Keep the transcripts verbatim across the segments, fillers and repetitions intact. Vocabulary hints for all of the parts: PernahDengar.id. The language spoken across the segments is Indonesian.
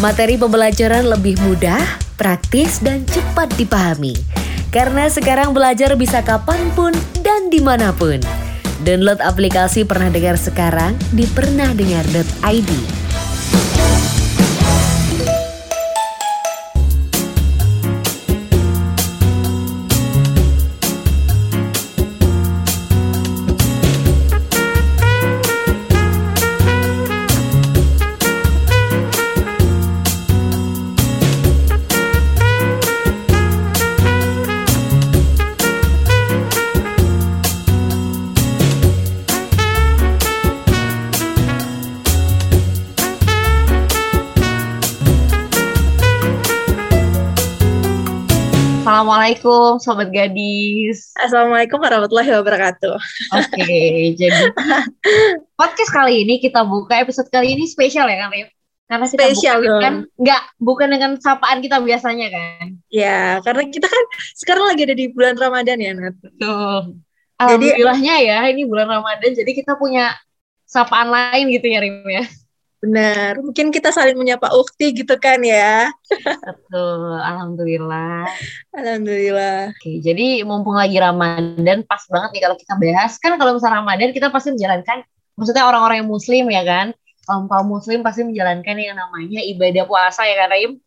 Materi pembelajaran lebih mudah, praktis, dan cepat dipahami. Karena sekarang belajar bisa kapanpun dan dimanapun. Download aplikasi Pernah Dengar sekarang di Pernah Dengar dot I D. Assalamualaikum Sobat Gadis. Assalamualaikum warahmatullahi wabarakatuh. Oke, okay, jadi podcast kali ini kita buka, episode kali ini spesial ya kan Rif? Karena kita spesial bukan kan, nggak, bukan dengan sapaan kita biasanya kan? Ya, karena kita kan sekarang lagi ada di bulan Ramadan ya Nat. Tuh, alhamdulillahnya jadi, ya ini bulan Ramadan, jadi kita punya sapaan lain gitu ya Rif ya? Benar, mungkin kita saling menyapa ukti gitu kan ya. Betul, alhamdulillah. Alhamdulillah. Oke, jadi mumpung lagi Ramadan, pas banget nih kalau kita bahas. Kan kalau misalnya Ramadan kita pasti menjalankan, maksudnya orang-orang yang muslim ya kan, kaum kaum muslim pasti menjalankan yang namanya ibadah puasa ya kan Raim?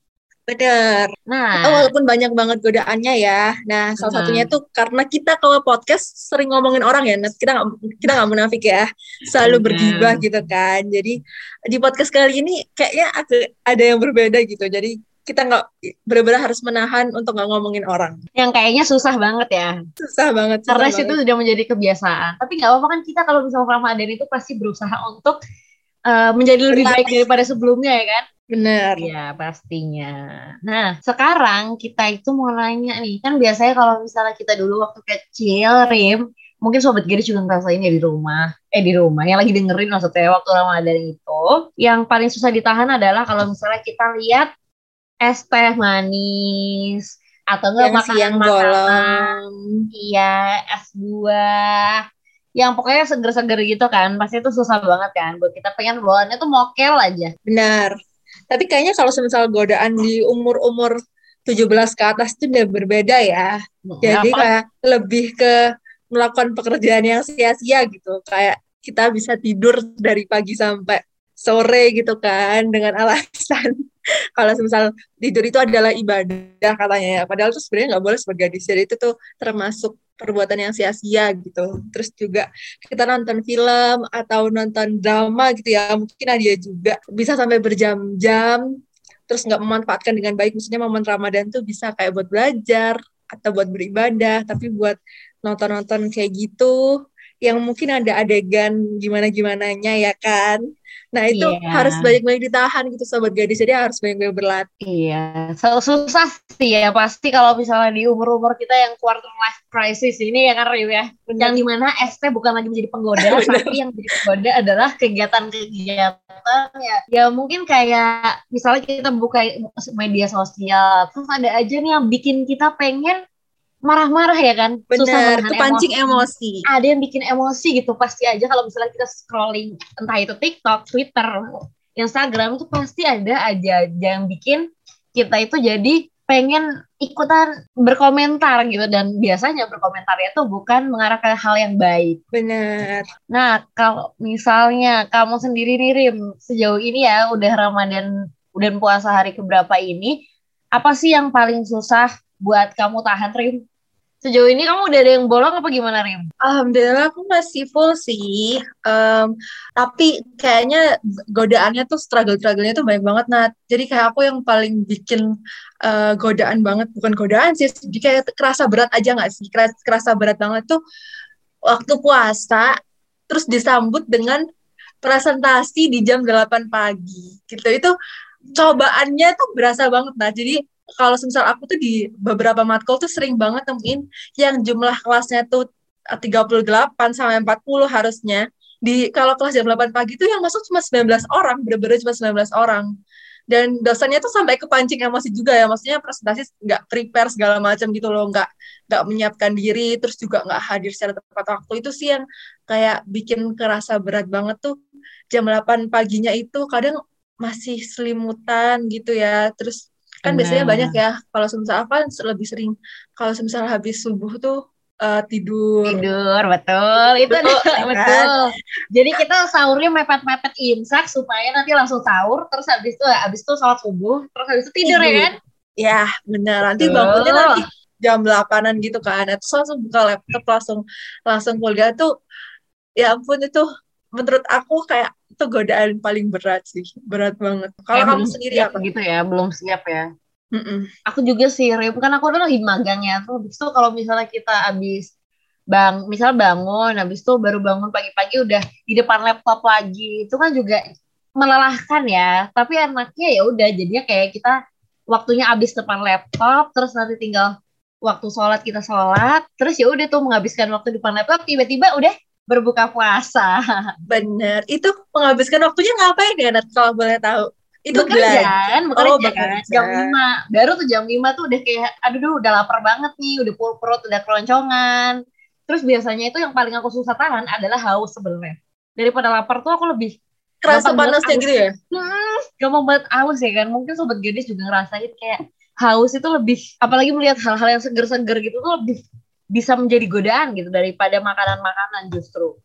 Benar. Nah, kita walaupun banyak banget godaannya ya. Nah, salah uh-huh. satunya tuh karena kita kalau podcast sering ngomongin orang ya, kita gak, kita gak munafik ya, selalu uh-huh. bergibah gitu kan. Jadi di podcast kali ini kayaknya ada yang berbeda gitu. Jadi kita nggak benar-benar harus menahan untuk nggak ngomongin orang. Yang kayaknya susah banget ya. Susah banget. Susah Karena banget. Itu sudah menjadi kebiasaan. Tapi nggak apa-apa kan kita kalau misalnya Ramadan itu pasti berusaha untuk uh, menjadi lebih baik daripada sebelumnya ya kan? Benar. Ya pastinya. Nah sekarang kita itu mau nanya nih. Kan biasanya kalau misalnya kita dulu waktu kecil Rim, mungkin Sobat Gadis juga ngerasain ya di rumah, eh di rumah, yang lagi dengerin maksudnya waktu Ramadan itu, yang paling susah ditahan adalah kalau misalnya kita lihat es teh manis, atau enggak makanan-makanan, iya, es buah, yang pokoknya seger-seger gitu kan, pasti itu susah banget kan, buat kita pengen bawaannya tuh mokel aja. Benar, tapi kayaknya kalau semisal godaan di umur-umur tujuh belas ke atas itu udah berbeda ya, jadi Apa? kayak lebih ke melakukan pekerjaan yang sia-sia gitu, kayak kita bisa tidur dari pagi sampai sore gitu kan, dengan alasan kalau misal tidur itu adalah ibadah katanya ya, padahal itu sebenarnya nggak boleh sebagai gadis, jadi itu tuh termasuk perbuatan yang sia-sia gitu. Terus juga kita nonton film atau nonton drama gitu ya, mungkin ada juga bisa sampai berjam-jam, terus nggak memanfaatkan dengan baik, maksudnya momen Ramadan tuh bisa kayak buat belajar atau buat beribadah, tapi buat nonton-nonton kayak gitu, yang mungkin ada adegan gimana-gimananya ya kan. Nah itu yeah. harus banyak-banyak ditahan gitu Sobat Gadis, jadi harus banyak-banyak berlatih. Iya, yeah. susah sih ya pasti kalau misalnya di umur-umur kita yang quarter life crisis ini ya kan Rio ya, yang dimana S T bukan lagi menjadi penggoda, tapi yang menjadi penggoda adalah kegiatan-kegiatan ya, ya mungkin kayak misalnya kita buka media sosial, terus ada aja nih yang bikin kita pengen marah-marah ya kan. Bener, kepancing emosi. emosi Ada yang bikin emosi gitu, pasti aja kalau misalnya kita scrolling, entah itu TikTok, Twitter, Instagram, itu pasti ada aja yang bikin kita itu jadi pengen ikutan berkomentar gitu. Dan biasanya berkomentarnya tuh bukan mengarah ke hal yang baik. Bener. Nah kalau misalnya kamu sendiri Ririm, sejauh ini ya udah Ramadan, udah puasa hari keberapa ini, apa sih yang paling susah buat kamu tahan Rim? Sejauh ini kamu udah ada yang bolong apa gimana Rim? Alhamdulillah aku masih full sih, um, tapi kayaknya godaannya tuh struggle-strugglenya tuh banyak banget Nat. Jadi kayak aku yang paling bikin uh, godaan banget, bukan godaan sih, jadi kayak kerasa berat aja gak sih, kerasa, kerasa berat banget tuh waktu puasa, terus disambut dengan presentasi di jam delapan pagi gitu. Itu cobaannya tuh berasa banget Nat. Jadi kalau misal aku tuh di beberapa matkul tuh sering banget temuin yang jumlah kelasnya tuh tiga puluh delapan sampai empat puluh harusnya. Di kalau kelas jam delapan pagi tuh yang masuk cuma sembilan belas orang, bener-bener cuma sembilan belas orang. Dan dosennya tuh sampai kepancing emosi juga ya, maksudnya presentasi enggak prepare segala macam gitu loh, enggak enggak menyiapkan diri, terus juga enggak hadir secara tepat waktu. Itu sih yang kayak bikin kerasa berat banget tuh. Jam delapan paginya itu kadang masih selimutan gitu ya. Terus kan Bener. biasanya banyak ya, kalau semisal kan lebih sering, kalau semisal habis subuh tuh uh, tidur. Tidur, betul. Itu betul, betul. betul. Jadi kita sahurnya mepet-mepet imsak supaya nanti langsung sahur, terus habis itu habis itu sholat subuh, terus habis itu tidur, tidur. ya kan? Ya, bener. Nanti betul. bangunnya nanti jam delapanan gitu kan. Terus langsung buka laptop, langsung langsung kuliah tuh. Ya ampun, itu menurut aku kayak itu godaan paling berat sih, berat banget. Kalau kamu sendiri apa? Gitu ya, belum siap ya. Mm-mm. Aku juga sih, Rip, kan aku udah lagi magang ya. Tuh, habis itu kalau misalnya kita habis bang, misal bangun, habis itu baru bangun pagi-pagi udah di depan laptop lagi, itu kan juga melelahkan ya. Tapi anaknya ya udah, jadinya kayak kita waktunya habis depan laptop, terus nanti tinggal waktu sholat kita sholat, terus ya udah tuh menghabiskan waktu depan laptop, tiba-tiba udah berbuka puasa. Bener. Itu menghabiskan waktunya ngapain ya, Nat, kalau boleh tahu? Itu bekerjaan, bekerja, oh, bekerja. jam lima Baru tuh jam lima tuh udah kayak, aduh duh, udah lapar banget nih, udah perut udah keloncongan. Terus biasanya itu yang paling aku susah tahan adalah haus sebenarnya. Daripada lapar tuh aku lebih kerasa panasnya gitu ya? Hmm, gampang banget haus ya kan. Mungkin Sobat Gadis juga ngerasain kayak haus itu lebih, apalagi melihat hal-hal yang seger-seger gitu tuh lebih bisa menjadi godaan gitu daripada makanan-makanan justru.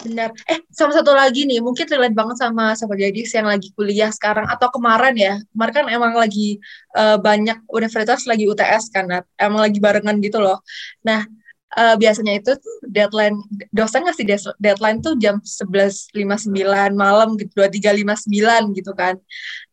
Benar. Eh, sama satu lagi nih, mungkin relate banget sama Sobat Gadis yang lagi kuliah sekarang atau kemarin ya. Kemarin kan emang lagi uh, banyak universitas lagi U T S kan, Nat. Emang lagi barengan gitu loh. Nah, uh, biasanya itu tuh deadline, dosen ngasih deadline tuh jam sebelas lewat lima puluh sembilan malam gitu, dua puluh tiga lewat lima puluh sembilan gitu kan.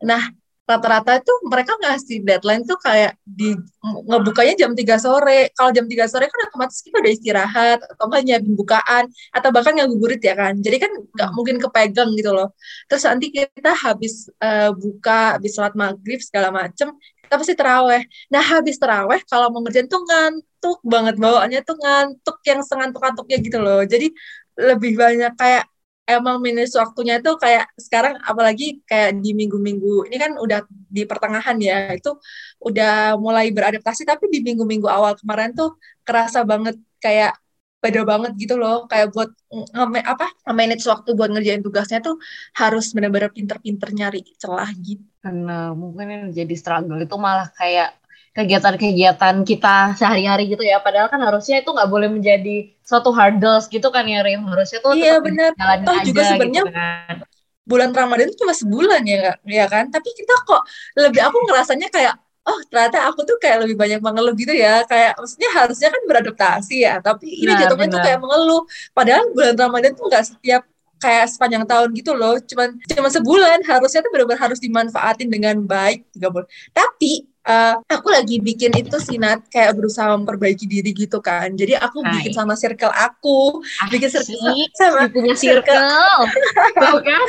Nah, rata-rata itu mereka ngasih deadline tuh kayak di ngebukanya jam tiga sore Kalau jam tiga sore kan otomatis kita udah istirahat, atau nggak nyiapin bukaan, atau bahkan ngabuburit ya kan. Jadi kan nggak mungkin kepegang gitu loh. Terus nanti kita habis uh, buka, habis sholat maghrib segala macem, kita pasti terawih. Nah habis terawih kalau mau ngerjain tuh ngantuk banget, bawaannya tuh ngantuk yang sengantuk-ngantuknya gitu loh. Jadi lebih banyak kayak emang minus waktunya itu kayak sekarang, apalagi kayak di minggu-minggu ini kan udah di pertengahan ya, itu udah mulai beradaptasi, tapi di minggu-minggu awal kemarin tuh kerasa banget kayak beda banget gitu loh, kayak buat apa manage waktu buat ngerjain tugasnya tuh harus benar-benar pinter-pinter nyari celah gitu. Karena mungkin yang jadi struggle itu malah kayak kegiatan-kegiatan kita sehari-hari gitu ya, padahal kan harusnya itu nggak boleh menjadi suatu hurdles gitu kan ya, Rim, harusnya tuh iya benar, toh juga sebenarnya gitu kan. Bulan Ramadan itu cuma sebulan ya, ya kan, tapi kita kok lebih, aku ngerasanya kayak oh ternyata aku tuh kayak lebih banyak mengeluh gitu ya, kayak maksudnya harusnya kan beradaptasi ya, tapi ini nah, jatuhnya bener. tuh kayak mengeluh, padahal bulan Ramadan tuh nggak setiap kayak sepanjang tahun gitu loh, cuman cuman sebulan, harusnya tuh benar-benar harus dimanfaatin dengan baik, tiga bulan. Tapi uh, aku lagi bikin itu sih, Nat, kayak berusaha memperbaiki diri gitu kan. Jadi aku Hai. bikin sama circle aku, ah, bikin circle si, sama punya circle, tahu kan?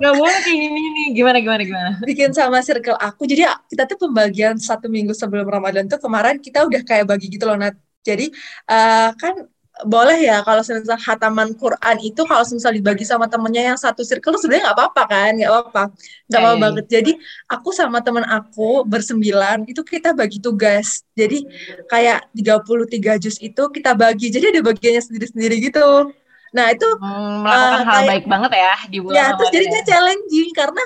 Gak boleh kayak gini-gini, gimana gimana gimana? Bikin sama circle aku. Jadi kita tuh pembagian satu minggu sebelum Ramadan tuh kemarin kita udah kayak bagi gitu loh, Nat. Jadi uh, kan boleh ya kalau misal hataman Quran itu kalau misal dibagi sama temennya yang satu circle sebenarnya nggak apa-apa kan, nggak apa-apa, nggak apa banget. Jadi aku sama teman aku bersembilan itu kita bagi tugas. Jadi kayak tiga puluh tiga juz itu kita bagi. Jadi ada bagiannya sendiri-sendiri gitu. Nah itu hmm, melakukan uh, hal kayak, baik banget ya di bulan. Ya terus jadinya ya. challenging karena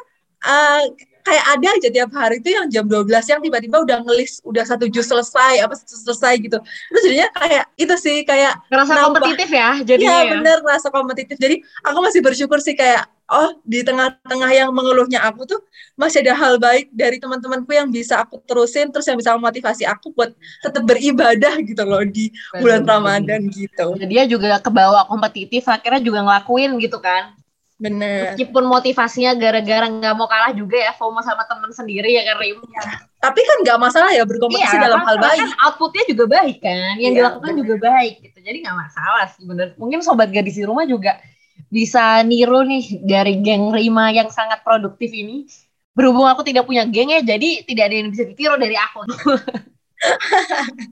uh, kayak ada aja tiap hari itu yang jam dua belas yang tiba-tiba udah ngelis, udah satu juz selesai, apa selesai gitu. Terus jadinya kayak, itu sih kayak ngerasa nambah. kompetitif ya jadinya ya. Iya bener, ngerasa kompetitif. Jadi aku masih bersyukur sih kayak, oh di tengah-tengah yang mengeluhnya aku tuh masih ada hal baik dari teman-temanku yang bisa aku terusin, terus yang bisa memotivasi aku buat tetap beribadah gitu loh di bener, bulan Ramadan gitu. Jadi dia juga kebawa kompetitif, akhirnya juga ngelakuin gitu kan. Bener. Meskipun motivasinya gara-gara nggak mau kalah juga ya, FOMO sama teman sendiri ya kan, Rim. Ya. Tapi kan nggak masalah ya berkompetisi iya, dalam hal baik. Kan outputnya juga baik kan, yang iya, dilakukan bener. juga baik gitu. Jadi nggak masalah sih bener. Mungkin Sobat Gadis di rumah juga bisa niru nih dari geng Rima yang sangat produktif ini. Berhubung aku tidak punya geng ya, jadi tidak ada yang bisa ditiru dari aku.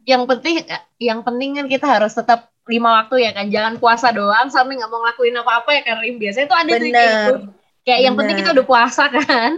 yang penting, yang penting kan kita harus tetap lima waktu ya kan, jangan puasa doang sampai nggak mau ngelakuin apa-apa ya kan, Rim. Biasanya tuh ada tuh kayak gitu. Kayak yang penting kita udah puasa kan.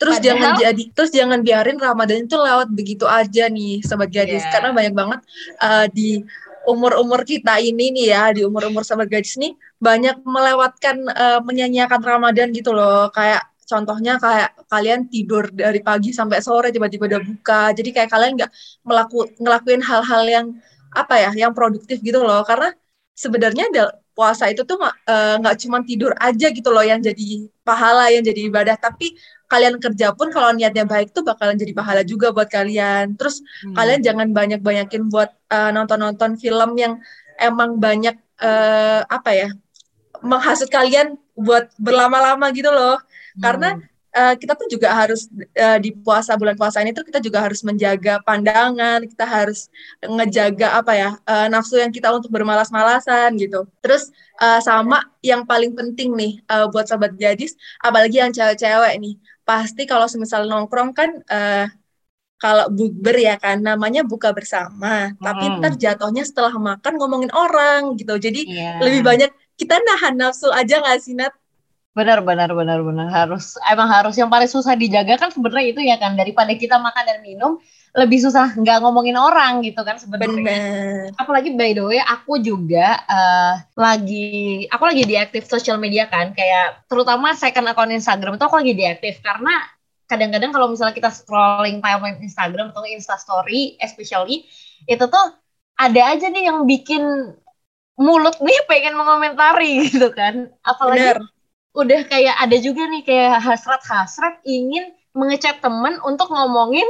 Terus Padahal, jangan jadi, terus jangan biarin Ramadan itu lewat begitu aja nih Sobat Gadis, yeah. karena banyak banget uh, di umur-umur kita ini nih ya, di umur-umur Sobat Gadis nih banyak melewatkan uh, menyanyiakan Ramadan gitu loh, kayak Contohnya kayak kalian tidur dari pagi sampai sore tiba-tiba udah buka. Jadi kayak kalian nggak melaku, ngelakuin hal-hal yang apa ya, yang produktif gitu loh. Karena sebenarnya puasa itu tuh nggak uh, cuma tidur aja gitu loh yang jadi pahala, yang jadi ibadah. Tapi kalian kerja pun kalau niatnya baik tuh bakalan jadi pahala juga buat kalian. Terus hmm. kalian jangan banyak-banyakin buat uh, nonton-nonton film yang emang banyak uh, apa ya, menghasut kalian buat berlama-lama gitu loh. Karena uh, kita tuh juga harus uh, di puasa, bulan puasa ini tuh kita juga harus menjaga pandangan, kita harus ngejaga apa ya, uh, nafsu yang kita untuk bermalas-malasan gitu. Terus uh, sama yang paling penting nih uh, buat sobat gadis, apalagi yang cewek-cewek nih, pasti kalau semisal nongkrong kan uh, kalau bukber ya kan, namanya buka bersama, hmm. tapi ntar jatuhnya setelah makan ngomongin orang gitu. Jadi yeah. lebih banyak kita nahan nafsu aja nggak sih, Nat? Benar, benar, benar, benar. Harus, emang harus, yang paling susah dijaga kan sebenarnya itu ya kan, daripada kita makan dan minum, lebih susah nggak ngomongin orang gitu kan sebenarnya. Apalagi by the way, aku juga uh, lagi, aku lagi diaktif social media kan, kayak terutama second account Instagram itu aku lagi diaktif, karena kadang-kadang kalau misalnya kita scrolling timeline Instagram atau Instastory especially, itu tuh ada aja nih yang bikin mulut nih pengen mengomentari gitu kan. Apalagi bener. Udah kayak ada juga nih kayak hasrat-hasrat ingin mengecat teman untuk ngomongin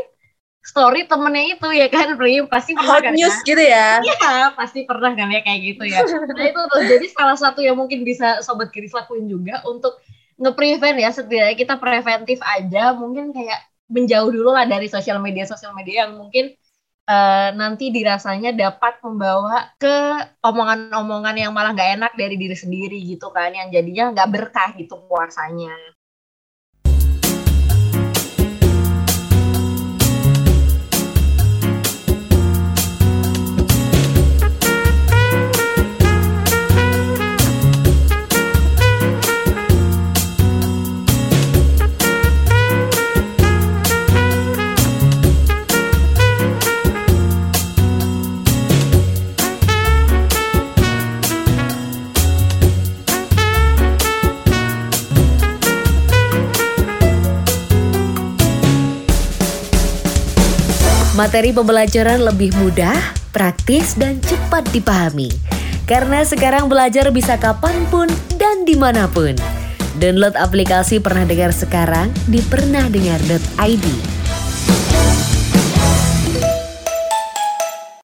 story temennya itu ya kan, Prim? Pasti hot kan, news kan? Gitu ya? Iya, pasti pernah kan ya kayak gitu ya. Nah itu tuh, jadi salah satu yang mungkin bisa Sobat Kiris lakuin juga untuk nge-prevent ya, setidaknya kita preventif aja, mungkin kayak menjauh dulu lah dari sosial media-sosial media yang mungkin Uh, nanti dirasanya dapat membawa ke omongan-omongan yang malah nggak enak dari diri sendiri gitu kan, yang jadinya nggak berkah gitu puasanya. Materi pembelajaran lebih mudah, praktis, dan cepat dipahami. Karena sekarang belajar bisa kapanpun dan dimanapun. Download aplikasi Pernah Dengar sekarang di pernah dengar dot i d.